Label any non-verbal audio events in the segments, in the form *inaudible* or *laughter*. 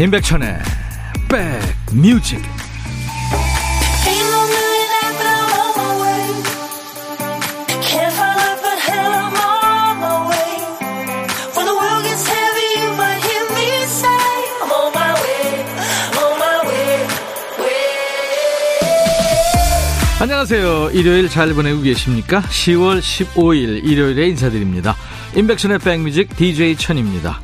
임백천의 백뮤직. 안녕하세요. 일요일 잘 보내고 계십니까? 10월 15일 일요일에 인사드립니다. 인백천의 백뮤직 DJ 천입니다.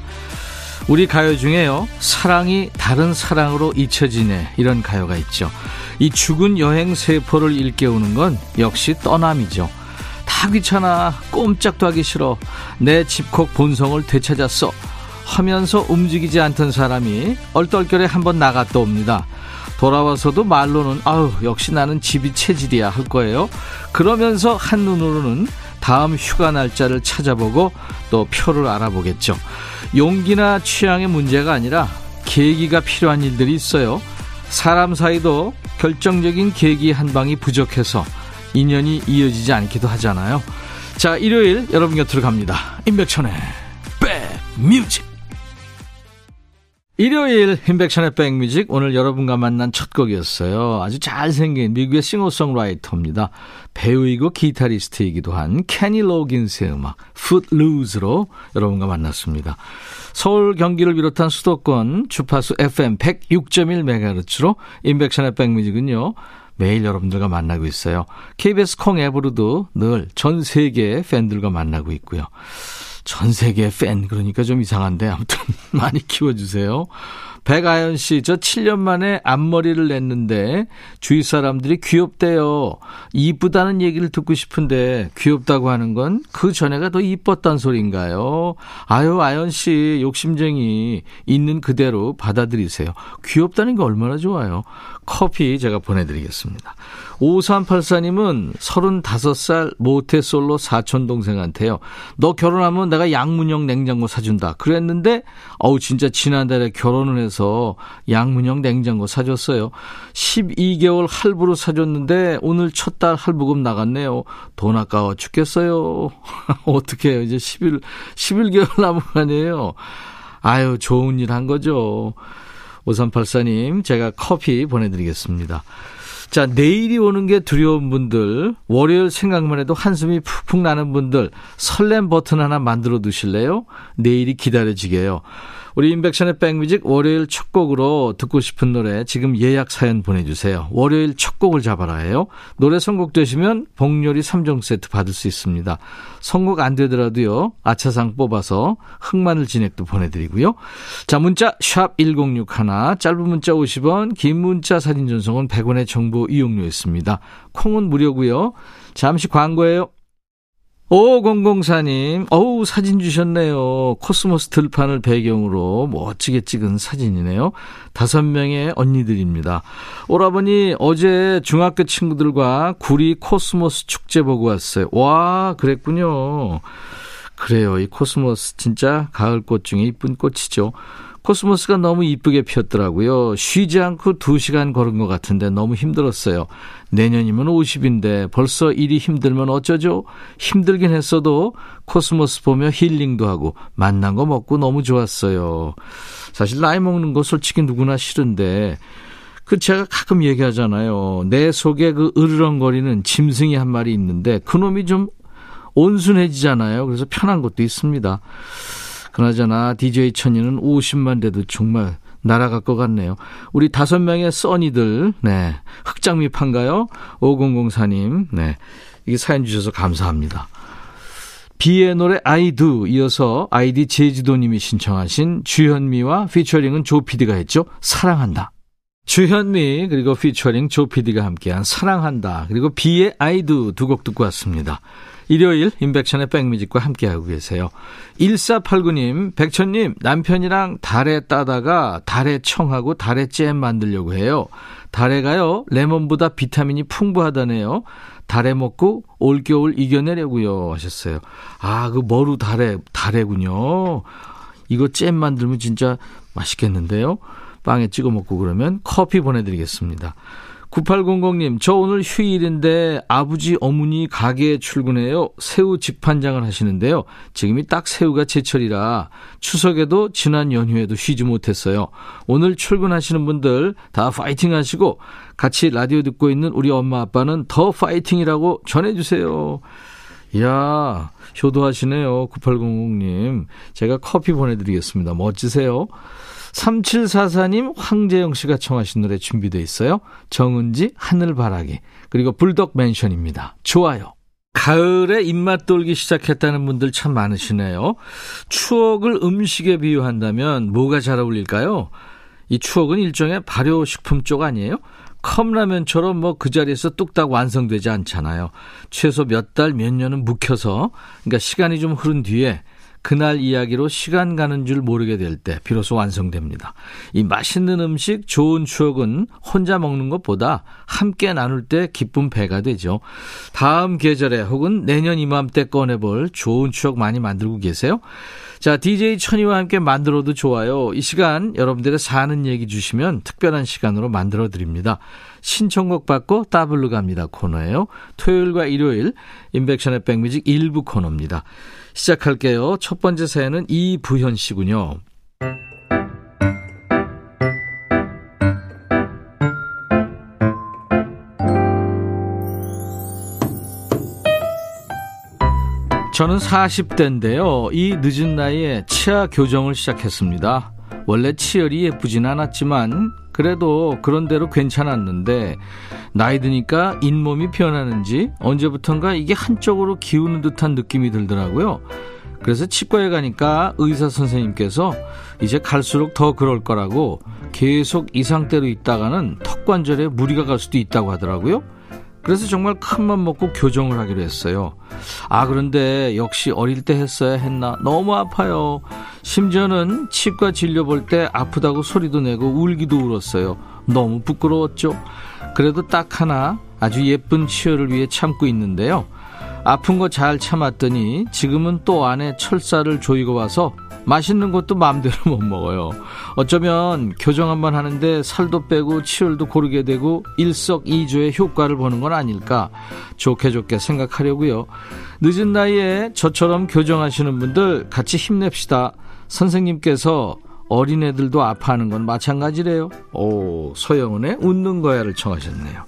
우리 가요 중에요, 사랑이 다른 사랑으로 잊혀지네, 이런 가요가 있죠. 이 죽은 여행 세포를 일깨우는 건 역시 떠남이죠. 다 귀찮아, 꼼짝도 하기 싫어, 내 집콕 본성을 되찾았어 하면서 움직이지 않던 사람이 얼떨결에 한번 나갔다 옵니다. 돌아와서도 말로는 아우 역시 나는 집이 체질이야 할 거예요. 그러면서 한눈으로는 다음 휴가 날짜를 찾아보고 또 표를 알아보겠죠. 용기나 취향의 문제가 아니라 계기가 필요한 일들이 있어요. 사람 사이도 결정적인 계기 한 방이 부족해서 인연이 이어지지 않기도 하잖아요. 자, 일요일 여러분 곁으로 갑니다. 임백천의 백뮤직. 일요일 임백천의 백뮤직, 오늘 여러분과 만난 첫 곡이었어요. 아주 잘생긴 미국의 싱어송라이터입니다. 배우이고 기타리스트이기도 한 케니 로긴스의 음악 Footloos로 여러분과 만났습니다. 서울, 경기를 비롯한 수도권 주파수 FM 106.1MHz로 임백천의 백뮤직은요, 매일 여러분들과 만나고 있어요. KBS 콩 앱으로도 늘 전 세계의 팬들과 만나고 있고요. 전 세계 팬, 그러니까 좀 이상한데 아무튼 많이 키워주세요. 백아연 씨, 저 7년 만에 앞머리를 냈는데 주위 사람들이 귀엽대요. 이쁘다는 얘기를 듣고 싶은데 귀엽다고 하는 건 그 전에가 더 이뻤단 소린가요? 아유, 아연 씨 욕심쟁이, 있는 그대로 받아들이세요. 귀엽다는 게 얼마나 좋아요. 커피 제가 보내드리겠습니다. 5384님은 35살 모태솔로 사촌동생한테요, 너 결혼하면 내가 양문형 냉장고 사준다 그랬는데 어우 진짜 지난달에 결혼을 해서 양문형 냉장고 사줬어요. 12개월 할부로 사줬는데 오늘 첫 달 할부금 나갔네요. 돈 아까워 죽겠어요. 어떻게 해요, 이제 11개월 남은 거 아니에요. 아유, 좋은 일 한 거죠. 5384님 제가 커피 보내드리겠습니다. 자, 내일이 오는 게 두려운 분들, 월요일 생각만 해도 한숨이 푹푹 나는 분들, 설렘 버튼 하나 만들어 두실래요? 내일이 기다려지게요. 우리 인백션의 백뮤직 월요일 첫 곡으로 듣고 싶은 노래 지금 예약 사연 보내주세요. 월요일 첫 곡을 잡아라예요. 노래 선곡되시면 복요리 3종 세트 받을 수 있습니다. 선곡 안 되더라도요, 아차상 뽑아서 흑마늘 진액도 보내드리고요. 자, 문자 샵 1061, 짧은 문자 50원, 긴 문자 사진 전송은 100원의 정보 이용료 있습니다. 콩은 무료고요. 잠시 광고예요. 5004님, 어우 사진 주셨네요. 코스모스 들판을 배경으로 멋지게 찍은 사진이네요. 5명의 언니들입니다. 오라버니, 어제 중학교 친구들과 구리 코스모스 축제 보고 왔어요. 와, 그랬군요. 그래요, 이 코스모스 진짜 가을꽃 중에 이쁜 꽃이죠. 코스모스가 너무 이쁘게 피었더라고요. 쉬지 않고 2시간 걸은 것 같은데 너무 힘들었어요. 내년이면 50인데 벌써 일이 힘들면 어쩌죠? 힘들긴 했어도 코스모스 보며 힐링도 하고 맛난 거 먹고 너무 좋았어요. 사실 나이 먹는 거 솔직히 누구나 싫은데, 그 제가 가끔 얘기하잖아요. 내 속에 그 으르렁거리는 짐승이 한 마리 있는데 그놈이 좀 온순해지잖아요. 그래서 편한 것도 있습니다. 그나저나 DJ 천이는 50만 대도 정말 날아갈 것 같네요. 우리 5명의 써니들, 네, 흑장미 판가요? 5004님, 네, 이게 사연 주셔서 감사합니다. 비의 노래 I Do 이어서 아이디 제주도님이 신청하신 주현미와 피처링은 조PD가 했죠. 사랑한다. 주현미 그리고 피처링 조PD가 함께한 사랑한다, 그리고 비의 I Do 두 곡 듣고 왔습니다. 일요일 임백천의 백뮤직과 함께하고 계세요. 1489님, 백천님, 남편이랑 다래 따다가 다래 청하고 다래 잼 만들려고 해요. 다래가요, 레몬보다 비타민이 풍부하다네요. 다래 먹고 올겨울 이겨내려고요 하셨어요. 아, 그 머루 다래군요. 이거 잼 만들면 진짜 맛있겠는데요. 빵에 찍어 먹고 그러면. 커피 보내드리겠습니다. 9800님, 저 오늘 휴일인데 아버지 어머니 가게에 출근해요. 새우 직판장을 하시는데요. 지금이 딱 새우가 제철이라 추석에도 지난 연휴에도 쉬지 못했어요. 오늘 출근하시는 분들 다 파이팅 하시고 같이 라디오 듣고 있는 우리 엄마 아빠는 더 파이팅이라고 전해주세요. 이야, 효도하시네요. 9800님, 제가 커피 보내드리겠습니다. 멋지세요. 3744님, 황재영씨가 청하신 노래 준비되어 있어요. 정은지, 하늘바라기, 그리고 불덕맨션입니다. 좋아요. 가을에 입맛 돌기 시작했다는 분들 참 많으시네요. 추억을 음식에 비유한다면 뭐가 잘 어울릴까요? 이 추억은 일종의 발효식품 쪽 아니에요? 컵라면처럼 뭐 그 자리에서 뚝딱 완성되지 않잖아요. 최소 몇 달, 몇 년은 묵혀서, 그러니까 시간이 좀 흐른 뒤에 그날 이야기로 시간 가는 줄 모르게 될 때 비로소 완성됩니다. 이 맛있는 음식, 좋은 추억은 혼자 먹는 것보다 함께 나눌 때 기쁨 배가 되죠. 다음 계절에 혹은 내년 이맘때 꺼내볼 좋은 추억 많이 만들고 계세요. 자, DJ 천이와 함께 만들어도 좋아요. 이 시간 여러분들의 사는 얘기 주시면 특별한 시간으로 만들어드립니다. 신청곡 받고 따블로 갑니다 코너예요. 토요일과 일요일 인백션의 백뮤직 일부 코너입니다. 시작할게요. 첫 번째 사연은 이부현 씨군요. 저는 40대인데요. 이 늦은 나이에 치아 교정을 시작했습니다. 원래 치열이 예쁘진 않았지만 그래도 그런대로 괜찮았는데 나이 드니까 잇몸이 변하는지 언제부턴가 이게 한쪽으로 기우는 듯한 느낌이 들더라고요. 그래서 치과에 가니까 의사 선생님께서 이제 갈수록 더 그럴 거라고, 계속 이 상태로 있다가는 턱 관절에 무리가 갈 수도 있다고 하더라고요. 그래서 정말 큰맘 먹고 교정을 하기로 했어요. 아, 그런데 역시 어릴 때 했어야 했나, 너무 아파요. 심지어는 치과 진료 볼 때 아프다고 소리도 내고 울기도 울었어요. 너무 부끄러웠죠. 그래도 딱 하나 아주 예쁜 치열을 위해 참고 있는데요. 아픈 거 잘 참았더니 지금은 또 안에 철사를 조이고 와서 맛있는 것도 마음대로 못 먹어요. 어쩌면 교정 한번 하는데 살도 빼고 치열도 고르게 되고 일석이조의 효과를 보는 건 아닐까 좋게 좋게 생각하려고요. 늦은 나이에 저처럼 교정하시는 분들 같이 힘냅시다. 선생님께서 어린애들도 아파하는 건 마찬가지래요. 오, 서영은의 웃는 거야를 청하셨네요.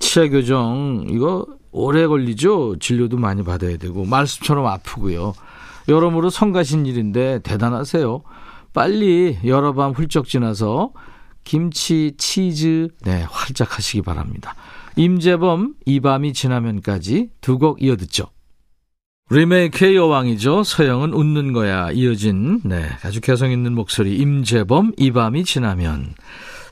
치아 교정 이거 오래 걸리죠. 진료도 많이 받아야 되고 말씀처럼 아프고요. 여러모로 성가신 일인데 대단하세요. 빨리 여러 밤 훌쩍 지나서 김치, 치즈 네 활짝 하시기 바랍니다. 임재범 이 밤이 지나면까지 두 곡 이어듣죠. 리메이크의 여왕이죠. 서영은 웃는 거야. 이어진 네 아주 개성 있는 목소리 임재범 이 밤이 지나면.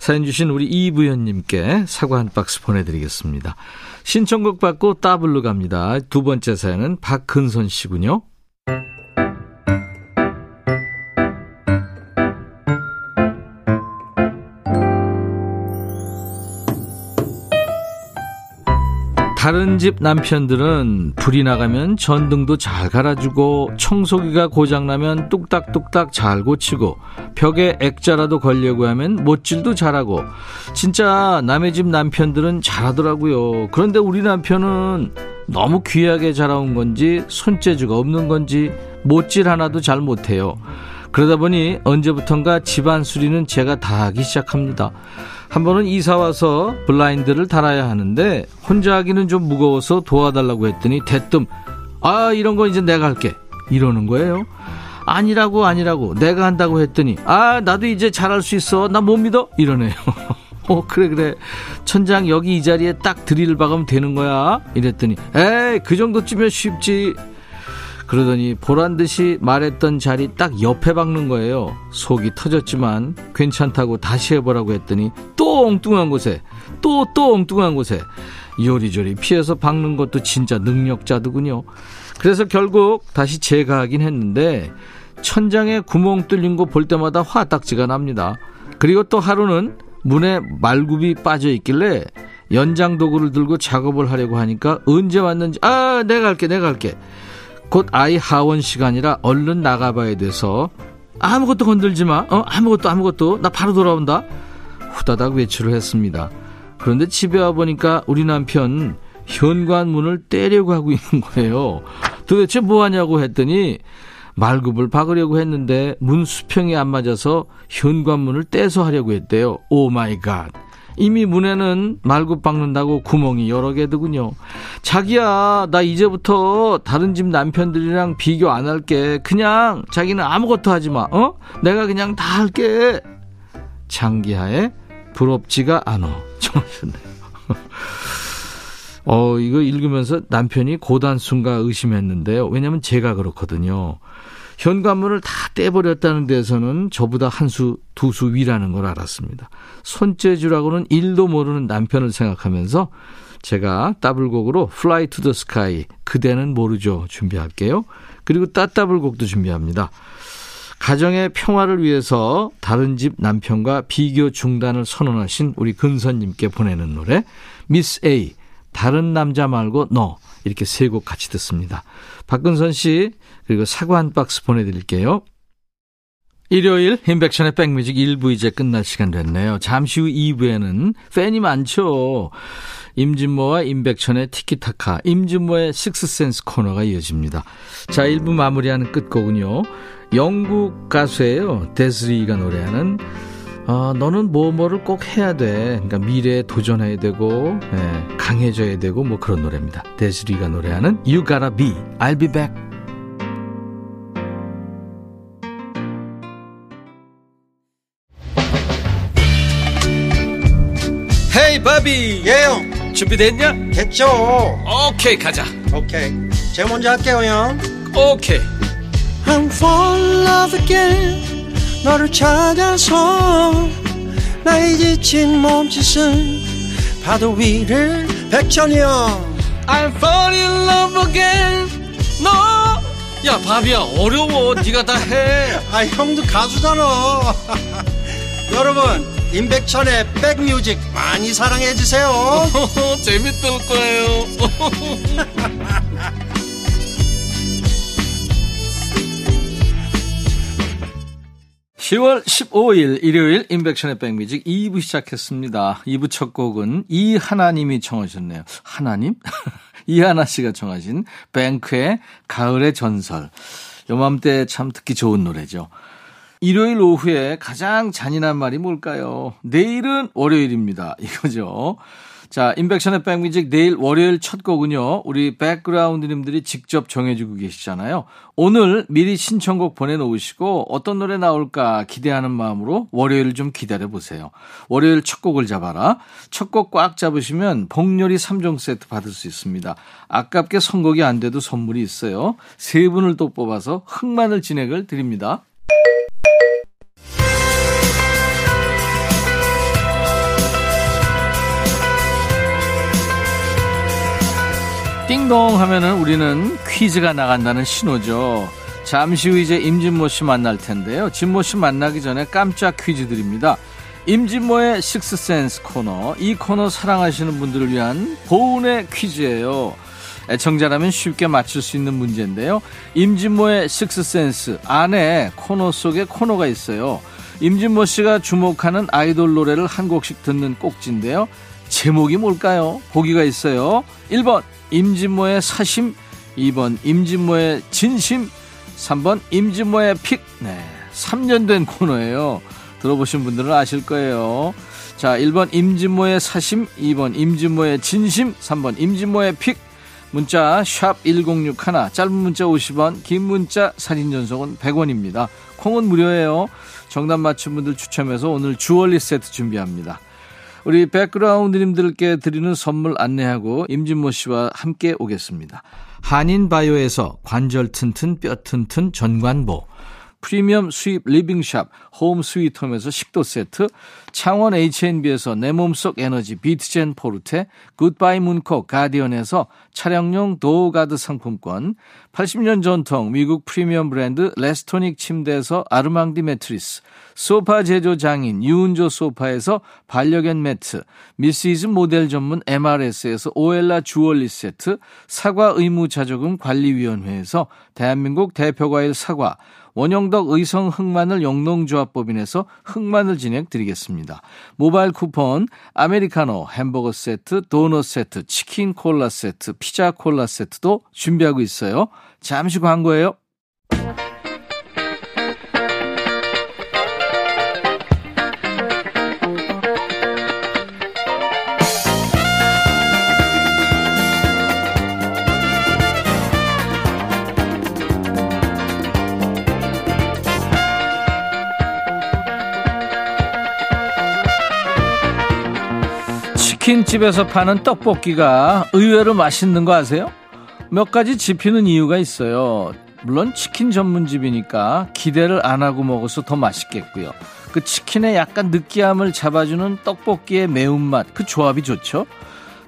사연 주신 우리 이부연님께 사과 한 박스 보내드리겠습니다. 신청곡 받고 따블로 갑니다. 두 번째 사연은 박근선 씨군요. 다른 집 남편들은 불이 나가면 전등도 잘 갈아주고 청소기가 고장나면 뚝딱뚝딱 잘 고치고 벽에 액자라도 걸려고 하면 못질도 잘하고 진짜 남의 집 남편들은 잘하더라고요. 그런데 우리 남편은 너무 귀하게 자라온 건지 손재주가 없는 건지 못질 하나도 잘 못해요. 그러다 보니 언제부턴가 집안 수리는 제가 다 하기 시작합니다. 한 번은 이사와서 블라인드를 달아야 하는데 혼자 하기는 좀 무거워서 도와달라고 했더니 대뜸 아 이런 거 이제 내가 할게 이러는 거예요. 아니라고 내가 한다고 했더니 아 나도 이제 잘할 수 있어 나 못 믿어 이러네요. 그래 천장 여기 이 자리에 딱 드릴 박으면 되는 거야 이랬더니 에이 그 정도쯤이면 쉽지. 그러더니 보란듯이 말했던 자리 딱 옆에 박는 거예요. 속이 터졌지만 괜찮다고 다시 해보라고 했더니 또 엉뚱한 곳에 또 엉뚱한 곳에 요리조리 피해서 박는 것도 진짜 능력자더군요. 그래서 결국 다시 제가 하긴 했는데 천장에 구멍 뚫린 거 볼 때마다 화딱지가 납니다. 그리고 또 하루는 문에 말굽이 빠져 있길래 연장도구를 들고 작업을 하려고 하니까 언제 왔는지 아 내가 할게 곧 아이 하원 시간이라 얼른 나가봐야 돼서 아무것도 건들지 마. 아무것도 나 바로 돌아온다. 후다닥 외출을 했습니다. 그런데 집에 와보니까 우리 남편 현관문을 떼려고 하고 있는 거예요. 도대체 뭐하냐고 했더니 말굽을 박으려고 했는데 문 수평이 안 맞아서 현관문을 떼서 하려고 했대요. 오 마이 갓. 이미 문에는 말굽 박는다고 구멍이 여러 개더군요. 자기야, 나 이제부터 다른 집 남편들이랑 비교 안 할게. 그냥 자기는 아무것도 하지 마. 어? 내가 그냥 다 할게. 장기하에 부럽지가 않아. 정말 좋네요. 이거 읽으면서 남편이 고단순가 의심했는데요. 왜냐면 제가 그렇거든요. 현관문을 다 떼버렸다는 데에서는 저보다 한 수, 두 수 위라는 걸 알았습니다. 손재주라고는 1도 모르는 남편을 생각하면서 제가 따블곡으로 Fly to the Sky, 그대는 모르죠 준비할게요. 그리고 따따블곡도 준비합니다. 가정의 평화를 위해서 다른 집 남편과 비교 중단을 선언하신 우리 근선님께 보내는 노래 미스 A, 다른 남자 말고 너, 이렇게 세 곡 같이 듣습니다. 박근선 씨, 그리고 사과 한 박스 보내드릴게요. 일요일 인백션의 백뮤직 1부 이제 끝날 시간 됐네요. 잠시 후 2부에는 팬이 많죠. 임진모와 임백천의 티키타카, 임진모의 식스센스 코너가 이어집니다. 자, 1부 마무리하는 끝곡은요, 영국 가수예요. 데스리가 노래하는 너는 뭐뭐를 꼭 해야 돼. 그러니까 미래에 도전해야 되고, 예, 강해져야 되고, 뭐 그런 노래입니다. 데스리가 노래하는 You Gotta Be, I'll Be Back. Hey, 바비. 예영. Yeah. 준비됐냐? 됐죠. 오케이, okay, 가자. 오케이. Okay. 제가 먼저 할게요, 형. 오케이. Okay. I'm falling in love again. 너를 찾아서 나의 지친 몸짓은 파도 위를 백천이 형 I'm falling in love again 너 야 no. 바비야 어려워 네가 다 해. 아 형도 가수잖아. 여러분 임백천의 백뮤직 많이 사랑해 주세요. 재밌을 거예요. *laughs* 10월 15일 일요일 인백션의 백뮤직 2부 시작했습니다. 2부 첫 곡은 이하나님이 청하셨네요. 하나님? 이하나 씨가 청하신 뱅크의 가을의 전설. 요맘때 참 듣기 좋은 노래죠. 일요일 오후에 가장 잔인한 말이 뭘까요? 내일은 월요일입니다. 이거죠. 자, 인백션의 백뮤직 내일 월요일 첫 곡은요, 우리 백그라운드님들이 직접 정해주고 계시잖아요. 오늘 미리 신청곡 보내놓으시고 어떤 노래 나올까 기대하는 마음으로 월요일을 좀 기다려보세요. 월요일 첫 곡을 잡아라. 첫 곡 꽉 잡으시면 복요리 3종 세트 받을 수 있습니다. 아깝게 선곡이 안 돼도 선물이 있어요. 세 분을 또 뽑아서 흑마늘 진액을 드립니다. 띵동 하면은 우리는 퀴즈가 나간다는 신호죠. 잠시 후 이제 임진모 씨 만날 텐데요. 진모 씨 만나기 전에 깜짝 퀴즈 드립니다. 임진모의 식스센스 코너, 이 코너 사랑하시는 분들을 위한 보은의 퀴즈예요. 애청자라면 쉽게 맞출 수 있는 문제인데요. 임진모의 식스센스 안에 코너 속에 코너가 있어요. 임진모 씨가 주목하는 아이돌 노래를 한 곡씩 듣는 꼭지인데요. 제목이 뭘까요? 보기가 있어요. 1번 임진모의 사심, 2번 임진모의 진심, 3번 임진모의 픽. 네, 3년 된 코너예요. 들어보신 분들은 아실 거예요. 자, 1번 임진모의 사심, 2번 임진모의 진심, 3번 임진모의 픽. 문자 샵 1061, 짧은 문자 50원, 긴 문자 사진 전송은 100원입니다. 콩은 무료예요. 정답 맞춘 분들 추첨해서 오늘 주얼리 세트 준비합니다. 우리 백그라운드님들께 드리는 선물 안내하고 임진모 씨와 함께 오겠습니다. 한인바이오에서 관절 튼튼 뼈 튼튼 전관보, 프리미엄 수입 리빙샵 홈 스위트홈에서 식도 세트, 창원 H&B에서 내 몸속 에너지 비트젠 포르테, 굿바이 문콕 가디언에서 차량용 도어가드 상품권, 80년 전통 미국 프리미엄 브랜드 레스토닉 침대에서 아르망디 매트리스, 소파 제조 장인 유은조 소파에서 반려견 매트, 미시즈 모델 전문 MRS에서 오엘라 주얼리 세트, 사과 의무자조금 관리위원회에서 대한민국 대표과일 사과, 원영덕 의성 흑마늘 영농조합법인에서 흑마늘 진행드리겠습니다. 모바일 쿠폰, 아메리카노, 햄버거 세트, 도넛 세트, 치킨 콜라 세트, 피자 콜라 세트도 준비하고 있어요. 잠시 광고예요. 치킨집에서 파는 떡볶이가 의외로 맛있는 거 아세요? 몇 가지 짚이는 이유가 있어요. 물론 치킨 전문집이니까 기대를 안 하고 먹어서 더 맛있겠고요. 그 치킨의 약간 느끼함을 잡아주는 떡볶이의 매운맛, 그 조합이 좋죠.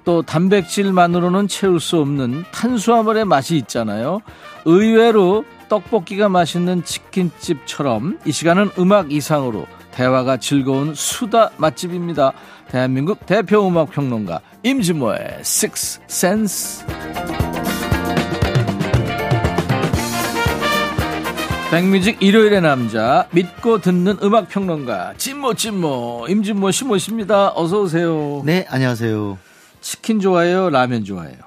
또 단백질만으로는 채울 수 없는 탄수화물의 맛이 있잖아요. 의외로 떡볶이가 맛있는 치킨집처럼 이 시간은 음악 이상으로 대화가 즐거운 수다 맛집입니다. 대한민국 대표 음악평론가 임진모의 식스센스. 100뮤직 일요일의 남자, 믿고 듣는 음악평론가 진모 임진모 씨 모십니다. 어서 오세요. 네, 안녕하세요. 치킨 좋아해요, 라면 좋아해요?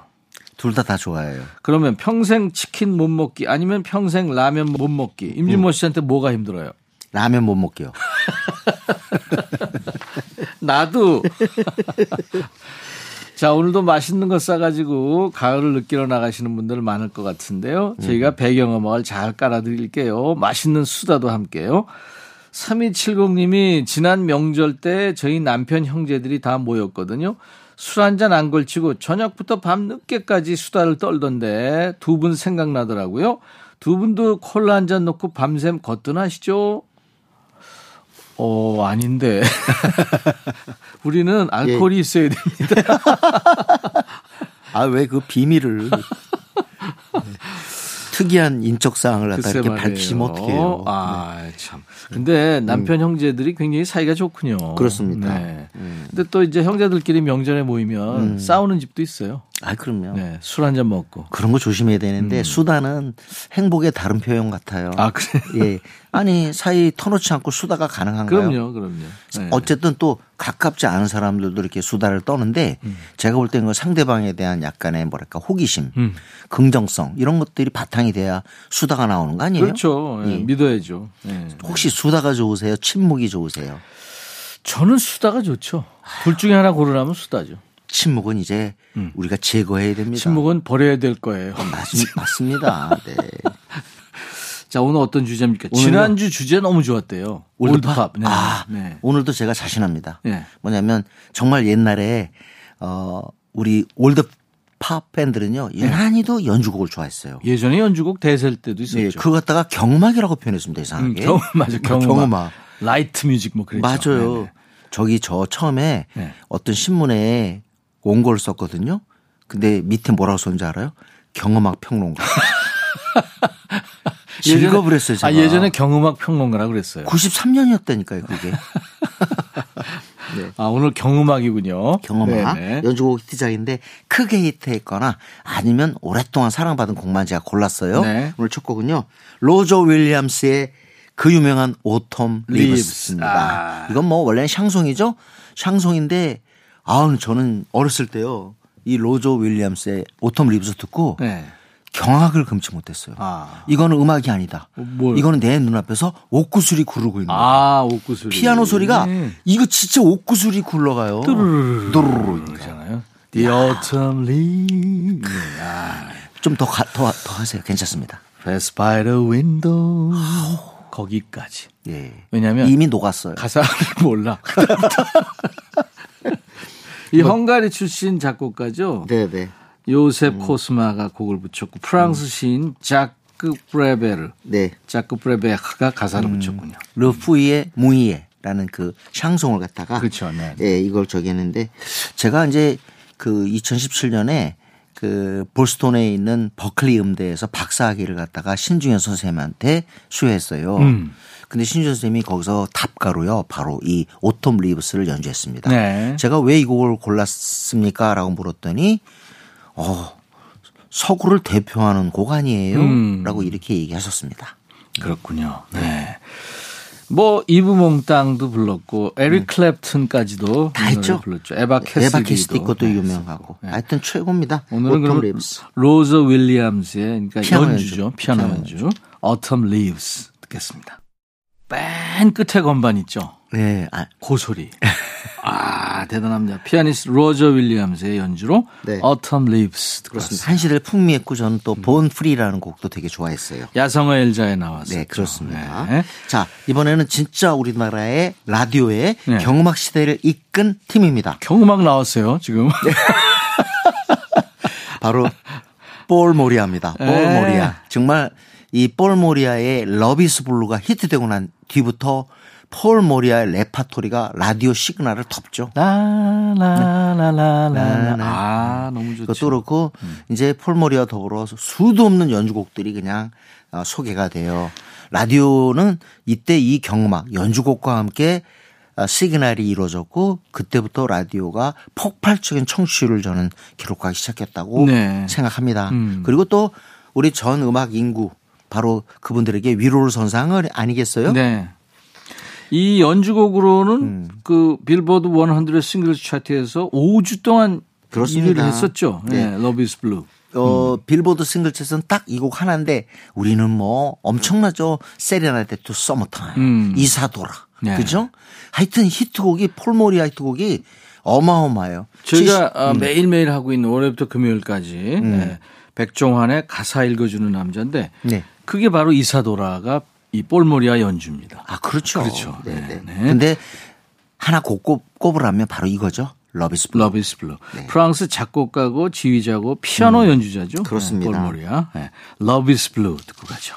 둘 다 좋아해요. 그러면 평생 치킨 못 먹기 아니면 평생 라면 못 먹기, 임진모 씨한테 뭐가 힘들어요? 라면 못 먹게요. 나도. 자, 오늘도 맛있는 거 싸가지고 가을을 느끼러 나가시는 분들 많을 것 같은데요. 저희가 배경음악을 잘 깔아드릴게요. 맛있는 수다도 함께요. 3270님이 지난 명절 때 저희 남편 형제들이 다 모였거든요. 술 한잔 안 걸치고 저녁부터 밤늦게까지 수다를 떨던데 두 분 생각나더라고요. 두 분도 콜라 한잔 놓고 밤샘 거뜬하시죠? 아닌데. 우리는 알코올이 있어야 됩니다. 아, 왜 그 비밀을. 특이한 인적사항을 갖다 이렇게 말이에요. 밝히시면 어떡해요. 아, 네. 참. 근데 남편 형제들이 굉장히 사이가 좋군요. 그렇습니다. 네. 근데 또 이제 형제들끼리 명절에 모이면 싸우는 집도 있어요. 아, 그럼요. 네. 술 한잔 먹고. 그런 거 조심해야 되는데 수다는 행복의 다른 표현 같아요. 아, 그래요? 예. 아니, 사이 터놓지 않고 수다가 가능한가요? 그럼요. 네. 어쨌든 또 가깝지 않은 사람들도 이렇게 수다를 떠는데 제가 볼 때는 상대방에 대한 약간의 뭐랄까 호기심, 긍정성 이런 것들이 바탕이 돼야 수다가 나오는 거 아니에요? 그렇죠. 예. 믿어야죠. 예. 혹시 수다가 좋으세요? 침묵이 좋으세요? 저는 수다가 좋죠. 둘 중에 하나 고르라면 수다죠. 침묵은 이제 우리가 제거해야 됩니다. 침묵은 버려야 될 거예요. 맞습니다. 네. 자, 오늘 어떤 주제입니까? 지난주 주제 너무 좋았대요. 올드팝. 네. 아, 네. 오늘도 제가 자신합니다. 네. 뭐냐면 정말 옛날에 우리 올드팝 팬들은요. 유난히도 연주곡을 좋아했어요. 예전에 연주곡 대세일 때도 있었죠. 네, 그거 갖다가 경음악이라고 표현했습니다. 이상하게. 맞아요. 경음악. 라이트 뮤직 뭐 그랬죠. 맞아요. 네네. 저기 저 처음에 어떤 신문에 원고를 썼거든요. 근데 밑에 뭐라고 썼는지 알아요? 경음악 평론가. 즐겁을 했어요, 제가. 아, 예전에 경음악 평론가라고 그랬어요. 93년이었다니까요, 그게. 네. 아, 오늘 경음악이군요. 경음악. 네네. 연주곡 디자인인데 크게 히트했거나 아니면 오랫동안 사랑받은 곡만 제가 골랐어요. 네. 오늘 첫 곡은요. 로저 윌리엄스의 그 유명한 Autumn Leaves입니다. 아. 이건 뭐 원래는 샹송이죠. 샹송인데 저는 어렸을 때요. 이 로저 윌리엄스의 Autumn Leaves 듣고 경악을 금치 못했어요. 아. 이거는 음악이 아니다. 이거는 내 눈앞에서 옥구슬이 구르고 있는 거예요. 아, 옥구슬이. 피아노 소리가 이거 진짜 옥구슬이 굴러가요. 뚜루루루 이잖아요. The Autumn Leaves. 좀 더 하세요. 괜찮습니다. Press by the window. 거기까지. 예. 왜냐면 이미 녹았어요. 가사를 몰라. 이 헝가리 출신 작곡가죠. 네네. 요셉 코스마가 곡을 붙였고 프랑스 시인 자크 프레베르. 네. 자크 프레베르가 가사를 붙였군요. 르푸이의 무이에라는 그 샹송을 갖다가. 그렇죠. 네. 예, 이걸 저기 했는데 제가 이제 그 2017년에 그 보스턴에 있는 버클리 음대에서 박사학위를 갖다가 신중현 선생님한테 수여했어요. 근데 신중현 선생님이 거기서 답가로요 바로 이 오톰 리브스를 연주했습니다. 네. 제가 왜 이 곡을 골랐습니까? 라고 물었더니 서구를 대표하는 곡 아니에요? 라고 이렇게 얘기하셨습니다. 그렇군요. 네. 뭐 이브몽땅도 불렀고 에릭 클랩튼까지도 다 했죠. 불렀죠. 에바 캐시디 것도 유명하고. 네. 하여튼 최고입니다. 오늘은 그럼 로저 윌리엄스의 그러니까 연주죠. 피아노 연주. Autumn Leaves 듣겠습니다. 맨 끝에 건반 있죠. 네, 그 소리. 아, 대단합니다. 피아니스트 로저 윌리엄스의 연주로 네. Autumn Leaves 듣고 왔습니다. 한 시대를 풍미했고 저는 또 Born Free라는 곡도 되게 좋아했어요. 야성의 엘자에 나왔어요. 네, 그렇습니다. 네. 자, 이번에는 진짜 우리나라의 라디오의 네. 경음악 시대를 이끈 팀입니다. 경음악 나왔어요, 지금. 네. 바로 폴 모리아입니다. 폴 모리아. 정말 이 폴 모리아의 Love is Blue가 히트되고 난 뒤부터 폴 모리아의 레파토리가 라디오 시그널을 덮죠. 라라라라라. 아, 너무 좋죠. 그것도 그렇고 이제 폴 모리아와 더불어 수도 없는 연주곡들이 그냥 소개가 돼요. 라디오는 이때 이 경음악 연주곡과 함께 시그널이 이루어졌고 그때부터 라디오가 폭발적인 청취율을 저는 기록하기 시작했다고 네. 생각합니다. 그리고 또 우리 전 음악 인구 바로 그분들에게 위로를 선사한 거 아니겠어요? 네. 이 연주곡으로는 그 빌보드 100 싱글 차트에서 5주 동안 1위를 했었죠. 네. 네. Love is Blue. 빌보드 싱글 차트는 딱 이 곡 하나인데 우리는 뭐 엄청나죠. 세레나데 투 서머타임, 이사도라. 네. 그죠? 하여튼 히트곡이 폴 모리아 히트곡이 어마어마해요. 저희가 매일매일 하고 있는 월요일부터 금요일까지 네. 백종환의 가사 읽어주는 남자인데 네. 그게 바로 이사도라가 이 폴 모리아 연주입니다. 아, 그렇죠. 그렇죠. 네. 근데 하나 꼽으라면 바로 이거죠. Love is Blue. Love is Blue. 네. 프랑스 작곡가고 지휘자고 피아노 연주자죠. 그렇습니다. 폴 모리아. 네. Love is Blue 듣고 가죠.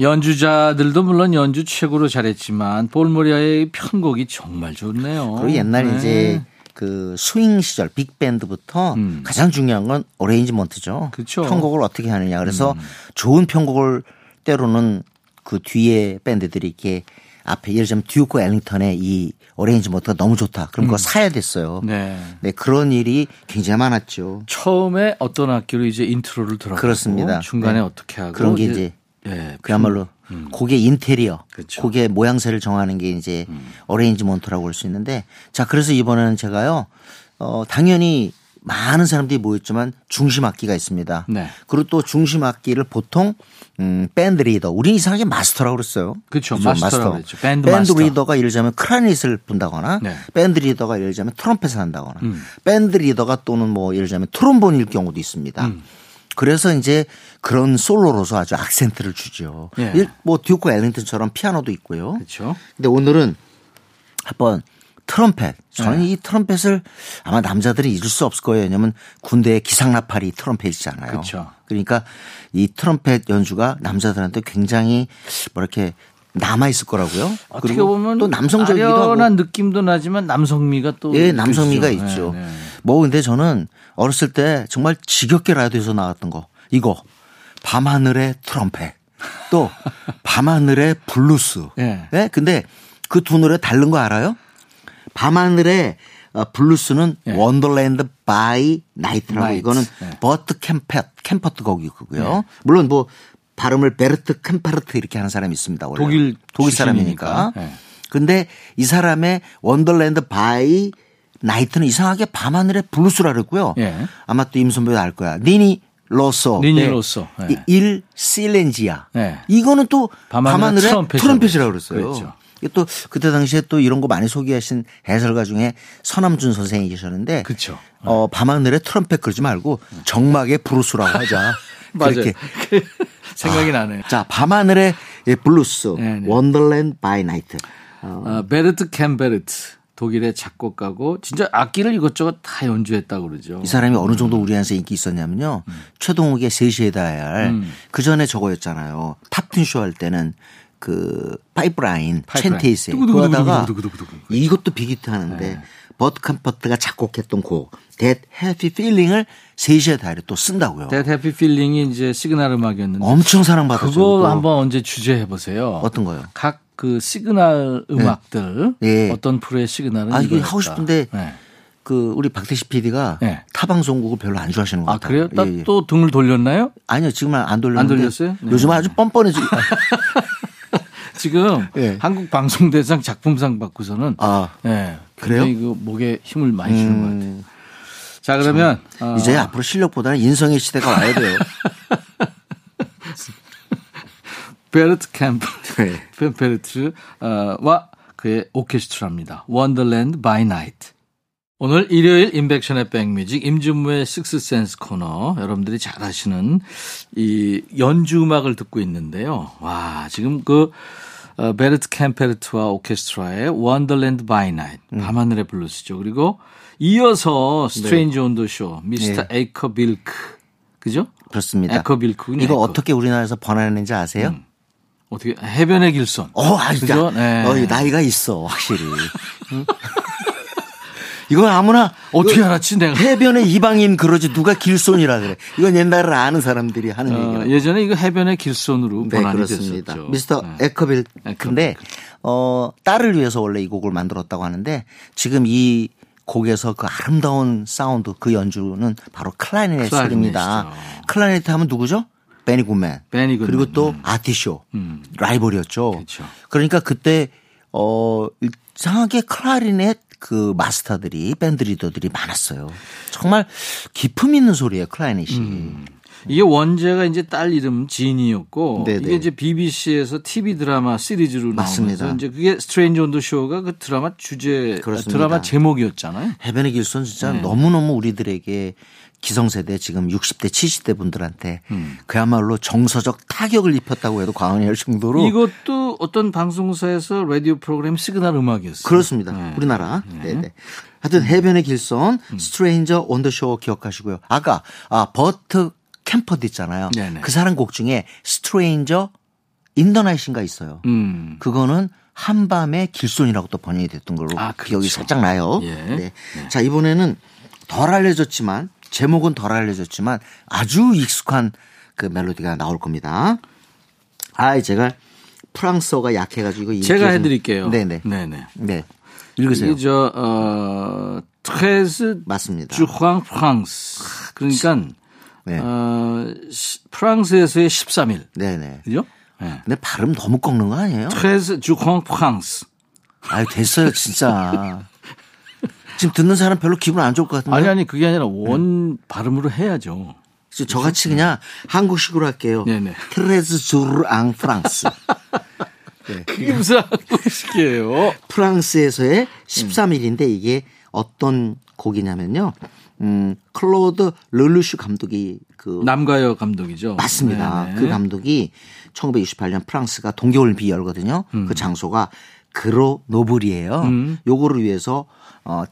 연주자들도 물론 연주 최고로 잘했지만 폴 모리아의 편곡이 정말 좋네요. 그리고 옛날 네. 이제 그 스윙 시절 빅밴드부터 가장 중요한 건 어레인지먼트죠. 그렇죠. 편곡을 어떻게 하느냐. 그래서 좋은 편곡을 때로는 그 뒤에 밴드들이 이렇게 앞에 예를 들면 듀크 엘링턴의 이 어레인지먼트가 너무 좋다. 그럼 그거 사야 됐어요. 네. 네. 그런 일이 굉장히 많았죠. 처음에 어떤 악기로 이제 인트로를 들어가고 그렇습니다. 중간에 네. 어떻게 하고 그런 게 이제 네. 그야말로 곡의 인테리어, 그렇죠. 곡의 모양새를 정하는 게 이제 어레인지먼트라고 할 수 있는데 자, 그래서 이번에는 제가요. 당연히 많은 사람들이 모였지만 중심 악기가 있습니다. 네. 그리고 또 중심 악기를 보통 밴드 리더, 우리는 이상하게 마스터라고 그랬어요. 그렇죠. 마스터라고 그랬죠. 밴드 마스터. 리더가 예를 들자면 크라닛을 분다거나 네. 밴드 리더가 예를 들자면 트럼펫을 한다거나 밴드 리더가 또는 뭐 예를 들자면 트롬본일 경우도 있습니다. 그래서 이제 그런 솔로로서 아주 악센트를 주죠. 네. 뭐 듀크 엘링턴처럼 피아노도 있고요. 그렇죠. 근데 오늘은 한번 트럼펫. 저는 네. 이 트럼펫을 아마 남자들이 잊을 수 없을 거예요. 왜냐하면 군대의 기상나팔이 트럼펫이잖아요. 그렇죠. 그러니까 이 트럼펫 연주가 남자들한테 굉장히 뭐 이렇게 남아있을 거라고요. 어떻게 그리고 보면 또 남성적이기도 하고. 아련한 느낌도 나지만 남성미가 또. 예, 남성미가 있죠. 있죠. 네, 네. 뭐 근데 저는 어렸을 때 정말 지겹게 라디오에서 나왔던 거. 이거 밤하늘의 트럼펫 또 밤하늘의 블루스. 네. 네? 근데 그 두 노래 다른 거 알아요? 밤하늘의 블루스는 예. Wonderland by Night라고 이거는 예. 버트 캠퍼트 곡이고요. 예. 물론 뭐 발음을 베르트 캠페르트 이렇게 하는 사람이 있습니다. 원래는. 독일 사람이니까. 그런데 예. 이 사람의 Wonderland by Night는 이상하게 밤하늘의 블루스라 그랬고요. 예. 아마 또 임선배도 알 거야. 니니 로소. 예. 일 실렌지아. 예. 이거는 또 밤하늘의 트럼펫이라고 그랬어요. 그렇죠. 또 그때 당시에 또 이런 거 많이 소개하신 해설가 중에 서남준 선생이 계셨는데 그렇죠. 밤하늘의 트럼펫 그러지 말고 정막의 블루스라고 하자. 그렇게 생각이 나네요. 자, 밤하늘의 블루스 네네. 원더랜드 바이 나이트. 베르트 캠페르트 독일의 작곡가고 진짜 악기를 이것저것 다 연주했다고 그러죠. 이 사람이 어느 정도 우리한테 인기 있었냐면요. 최동욱의 3시에 닿아야 할 그 전에 저거였잖아요. 탑툰쇼 할 때는 그 파이프라인. 첸테이스에 그러다가 이것도 빅히트 하는데 네. 버트 캄퍼트가 작곡했던 곡 That Happy Feeling을 3시에 다이를 또 쓴다고요. That Happy Feeling이 이제 시그널 음악이었는데 엄청 사랑받았죠. 그거 한번 언제 주제해 보세요. 어떤 거요? 각 그 시그널 음악들 네. 어떤 프로의 시그널은 아 이거 하고 싶은데 네. 그 우리 박태시 PD가 네. 타 방송국을 별로 안 좋아하시는 것 같아요. 아, 그래요? 예, 예. 또 등을 돌렸나요? 아니요, 지금은 안 돌렸는데. 안 돌렸어요? 네. 요즘 아주 뻔뻔해지. 지금 예. 한국 방송대상 작품상 받고서는 아, 예, 그래요? 그 목에 힘을 많이 주는 것 같아요. 자 그러면 이제 앞으로 실력보다는 인성의 시대가 와야 돼요. 베르트 캠페르트와 그의 오케스트라입니다. Wonderland by Night. 오늘 일요일 인백션의 백뮤직 임진모의 식스센스 코너 여러분들이 잘 아시는 이 연주 음악을 듣고 있는데요. 와 지금 그 베르트 캠페르트와 오케스트라의 Wonderland by Night 밤하늘의 블루스죠. 그리고 이어서 Stranger on the Shore, 미스터 에이커 빌크, 그죠? 그렇습니다. 에이커 빌크군요. 이거 에이커. 어떻게 우리나라에서 번안했는지 아세요? 어떻게 해변의 길선. 그죠? 네. 나이가 있어 확실히. 이건 아무나 어떻게 알았지 내가. 해변의 이방인 그러지 누가 길손이라 그래. 이건 옛날을 아는 사람들이 하는 얘기라. 예전에 이거 해변의 길손으로 번안이 그렇습니다. 됐었죠. 미스터 에이커 빌크인데 딸을 위해서 원래 이 곡을 만들었다고 하는데 지금 이 곡에서 그 아름다운 사운드 그 연주는 바로 클라리넷 소리입니다. 클라리넷 하면 누구죠? 베니 굿맨. 그리고 또 아티쇼 라이벌이었죠. 그렇죠. 그러니까 그때 이상하게 클라리넷 그 마스터들이 밴드 리더들이 많았어요. 정말 기품 있는 소리예요 클라리넷이. 이게 원제가 이제 딸 이름 진이었고 네네. 이게 이제 BBC에서 TV 드라마 시리즈로 나오면서 이제 그게 스트레인지 온 더 쇼가 그 드라마 주제 그렇습니다. 드라마 제목이었잖아요. 해변의 길손 진짜 네. 너무너무 우리들에게 기성세대 지금 60대 70대 분들한테 그야말로 정서적 타격을 입혔다고 해도 과언이 할 정도로 이것도 어떤 방송사에서 라디오 프로그램 시그널 음악이었어요. 그렇습니다. 네. 우리나라. 네. 네네. 하여튼 해변의 길손 스트레인저 온 더 쇼 기억하시고요. 아까 버트 캠퍼드 있잖아요. 네네. 그 사람 곡 중에 스트레인저 인더나이신가 있어요. 그거는 한밤의 길손이라고 또 번역이 됐던 걸로 기억이 살짝 나요. 예. 네. 네. 자 이번에는 덜 알려졌지만 제목은 덜 알려졌지만 아주 익숙한 그 멜로디가 나올 겁니다. 제가 프랑스어가 약해가지고 이거 제가 해드릴게요. 네네. 네네. 네. 읽으세요. 이게 저 트레즈 맞습니다. 주황 프랑스. 그러니까. 네. 프랑스에서의 13일. 네네. 그죠? 네. 근데 발음 너무 꺾는 거 아니에요? 13 juin France. 아유, 됐어요, 진짜. 지금 듣는 사람 별로 기분 안 좋을 것 같은데. 아니, 그게 아니라 원 발음으로 해야죠. 저같이 그냥 한국식으로 할게요. 네네. 13 juin France. 네. 그게 무슨 한국식이에요? 프랑스에서의 13일인데 이게 어떤 곡이냐면요. 클로드 르루슈 감독이 그 남가요 감독이죠. 맞습니다. 네네. 그 감독이 1968년 프랑스가 동계올림픽 열거든요. 그 장소가 그로노블이에요. 요거를 위해서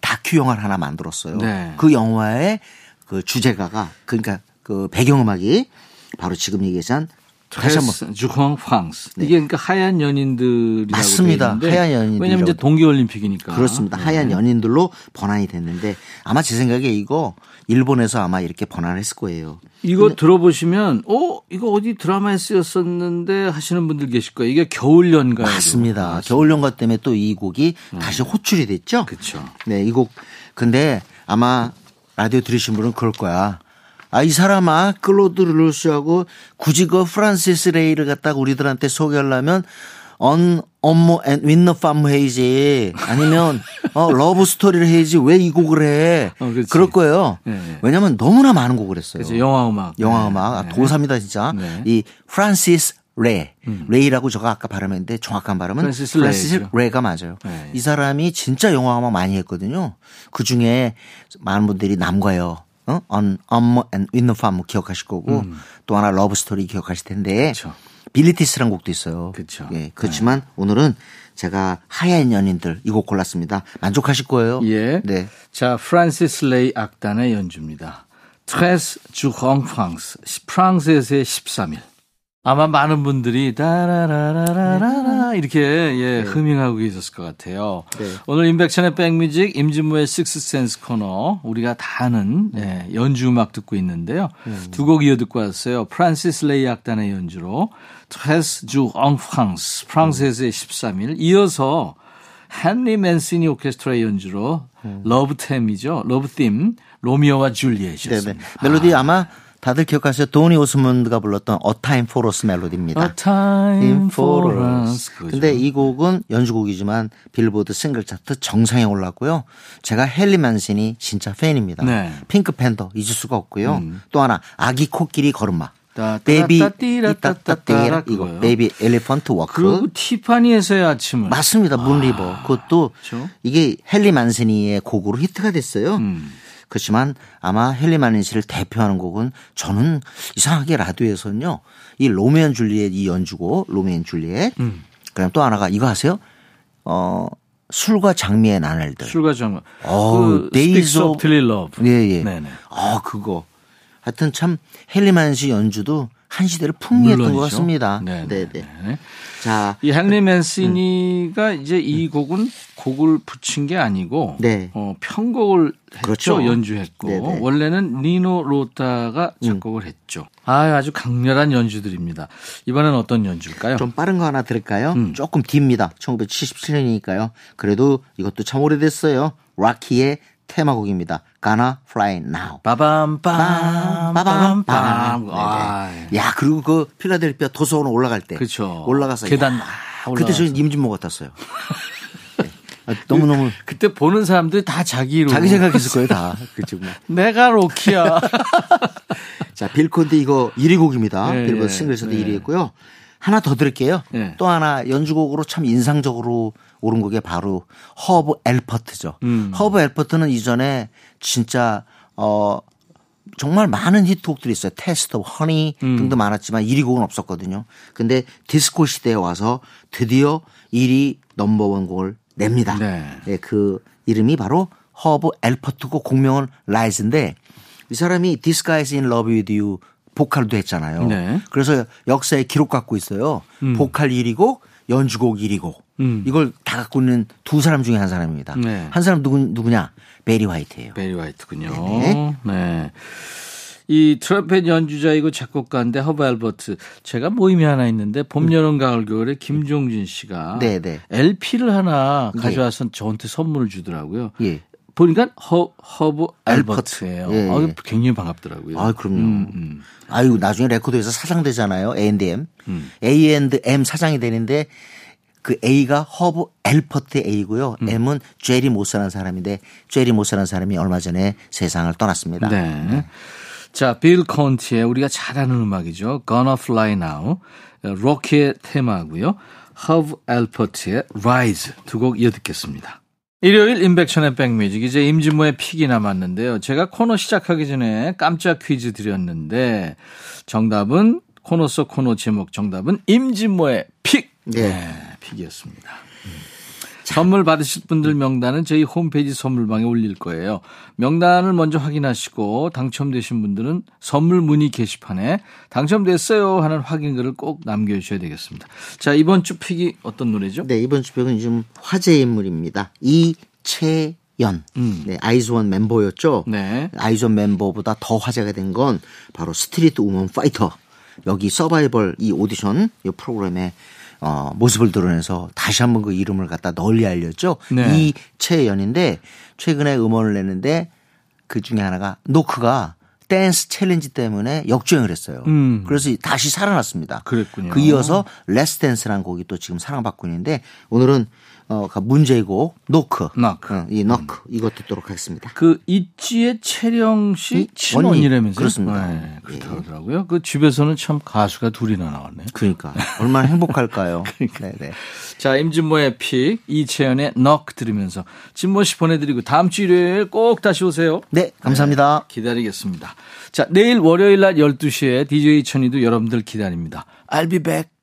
다큐 영화를 하나 만들었어요. 네. 그 영화의 그 주제가가 그러니까 그 배경음악이 바로 지금 얘기한 다시 한번 주황 프랑스. 네. 이게 그러니까 하얀 연인들이라고 맞습니다. 하얀 연인들. 왜냐면 이제 동계올림픽이니까. 그렇습니다. 네. 하얀 연인들로 번안이 됐는데 아마 제 생각에 이거 일본에서 아마 이렇게 번안했을 거예요. 이거 들어보시면 이거 어디 드라마에 쓰였었는데 하시는 분들 계실 거예요. 이게 겨울연가요. 맞습니다. 겨울연가 때문에 또 이 곡이 다시 호출이 됐죠. 그렇죠. 네, 이 곡 근데 아마 라디오 들으신 분은 그럴 거야. 이 사람아 클로드 르루슈하고 굳이 그 프란시스 레이를 갖다가 우리들한테 소개하려면 On Omo and Winner Farm 해야지 아니면 러브 스토리를 해야지 왜 이 곡을 해? 그럴 거예요. 네. 왜냐하면 너무나 많은 곡을 했어요. 그치, 영화음악. 영화음악. 네. 도사입니다 진짜. 네. 이 프란시스 레이. 레이라고 제가 아까 발음했는데 정확한 발음은 프란시스 레이가 맞아요. 네. 이 사람이 진짜 영화음악 많이 했거든요. 그중에 많은 분들이 남과요. On Omo and Winner Farm 기억하실 거고 또 하나 러브 스토리 기억하실 텐데 그쵸. 빌리티스라는 곡도 있어요. 그렇죠. 예, 그렇지만 네. 오늘은 제가 하얀 연인들 이 곡 골랐습니다. 만족하실 거예요. 예. 네. 자, 프란시스 레이 악단의 연주입니다. 13 juin France. 프랑스에서의 13일. 아마 많은 분들이 따라라라라라 이렇게 예, 흐밍하고 계셨을 것 같아요. 네. 오늘 임백천의 백뮤직 임진모의 식스센스 코너 우리가 다 아는 예, 연주 음악 듣고 있는데요. 두 곡 이어 듣고 왔어요. 프란시스 레이 악단의 연주로 13 juin France, 프랑스에서의 13일 이어서 헨리 맨시니 오케스트라의 연주로 러브템이죠. 러브팀 로미오와 줄리엣이었습니다. 멜로디 아마 다들 기억하세요. 도니 오스몬드가 불렀던 A Time for Us 멜로디입니다. A Time for Us. 근데 이 곡은 연주곡이지만 빌보드 싱글 차트 정상에 올랐고요. 제가 헨리 만시니 진짜 팬입니다. 네. 핑크 팬더 잊을 수가 없고요. 또 하나 아기 코끼리 걸음마. 베이비 따따따 이거 베이비 엘리펀트 워크. 그리고 티파니에서의 아침을. 맞습니다. 문리버. 그것도 그렇죠? 이게 헨리 만시니의 곡으로 히트가 됐어요. 그렇지만 아마 헨리 마니시를 대표하는 곡은 저는 이상하게 라디오에서는요. 이 로미오 앤 줄리엣 이 연주곡 로미오 앤 줄리엣. 그다음 또 하나가 이거 아세요? 술과 장미의 나날들. 술과 장미. Days of Till Love. 예예. 네네. 그거. 하여튼 참 헨리 마니시 연주도 한 시대를 풍미했던 것 같습니다. 네네. 네네. 자, 이 헨리 맨시니가 이제 이 곡은 곡을 붙인 게 아니고 네. 편곡을 했죠. 그렇죠. 연주했고 네네. 원래는 니노 로타가 작곡을 했죠. 아주 강렬한 연주들입니다. 이번엔 어떤 연주일까요? 좀 빠른 거 하나 들을까요? 조금 뒤입니다. 1977년이니까요. 그래도 이것도 참 오래됐어요. 락키의 테마곡입니다. Gonna Fly Now. 빠밤 빰 빠밤 빰. 야 그리고 그 필라델피아 도서원 올라갈 때. 그렇죠. 올라가서 계단 막 올라가. 그때 저는 임진모 같았어요. 네. 너무너무 그때 보는 사람들이 다 자기 생각했을 거예요 다. 그렇죠. 내가 로키야. 자 빌콘티 이거 1위 곡입니다. 네, 빌보드 싱글에서도 네. 1위했고요. 하나 더 드릴게요. 네. 또 하나 연주곡으로 참 인상적으로 오른 곡이 바로 허브 엘퍼트죠. 허브 엘퍼트는 이전에 진짜 정말 많은 히트곡들이 있어요. 테스트 오브 허니 등도 많았지만 1위 곡은 없었거든요. 근데 디스코 시대에 와서 드디어 1위 넘버원 곡을 냅니다. 네. 네, 그 이름이 바로 허브 엘퍼트고 공명은 라이즈인데 이 사람이 Disguise in Love with You 보컬도 했잖아요. 네. 그래서 역사에 기록 갖고 있어요. 보컬 1위고 연주곡 1위고 이걸 다 갖고 있는 두 사람 중에 한 사람입니다. 네. 한 사람 누구냐? 베리 화이트예요. 베리 화이트군요. 네네. 네. 이 트럼펫 연주자이고 작곡가인데 허브 엘퍼트. 제가 모임이 하나 있는데 봄, 여름, 가을, 겨울에 김종진 씨가 네네. LP를 하나 가져와서 예. 저한테 선물을 주더라고요. 예. 보니까 허브 엘퍼트예요. 예, 예. 굉장히 반갑더라고요. 아 그럼요. 아유 나중에 레코드에서 사장 되잖아요. A&M. A&M 사장이 되는데 그 A가 허브 엘퍼트의 A고요. M은 제리 모스라는 사람인데 제리 모스라는 사람이 얼마 전에 세상을 떠났습니다. 네. 자, 빌 콘티의 우리가 잘 아는 음악이죠. Gonna Fly Now. 로키의 테마고요. 허브 엘퍼트의 Rise 두 곡 이어 듣겠습니다. 일요일 인백천의 백뮤직 이제 임진모의 픽이 남았는데요. 제가 코너 시작하기 전에 깜짝 퀴즈 드렸는데 정답은 코너 속 코너 제목 정답은 임진모의 픽. 네, 픽이었습니다. 선물 받으실 분들 명단은 저희 홈페이지 선물방에 올릴 거예요. 명단을 먼저 확인하시고 당첨되신 분들은 선물 문의 게시판에 당첨됐어요 하는 확인글을 꼭 남겨주셔야 되겠습니다. 자 이번 주 픽이 어떤 노래죠? 네 이번 주 픽은 좀 화제의 인물입니다. 이채연 네, IZ*ONE 멤버였죠. 네. IZ*ONE 멤버보다 더 화제가 된 건 바로 스트리트 우먼 파이터 여기 서바이벌 이 오디션 이 프로그램에 모습을 드러내서 다시 한번 그 이름을 갖다 널리 알렸죠. 네. 이채연인데 최근에 음원을 냈는데 그 중에 하나가 노크가 댄스 챌린지 때문에 역주행을 했어요. 그래서 다시 살아났습니다. 그랬군요. 그 이어서 레스 댄스라는 곡이 또 지금 사랑받고 있는데 오늘은 문제이고 노크, 이 너크 이것 듣도록 하겠습니다. 그 있지의 채령 씨 친언니라면서요? 그렇습니다. 네, 그렇다고 하더라고요. 예. 그 집에서는 참 가수가 둘이나 나왔네요. 그러니까 얼마나 행복할까요? 그러니까. 네네. 자 임진모의 픽 이채연의 Knock 들으면서 진모 씨 보내드리고 다음 주 일요일 꼭 다시 오세요. 네 감사합니다. 네, 기다리겠습니다. 자 내일 월요일 날 12시에 DJ 천이도 여러분들 기다립니다. I'll be back.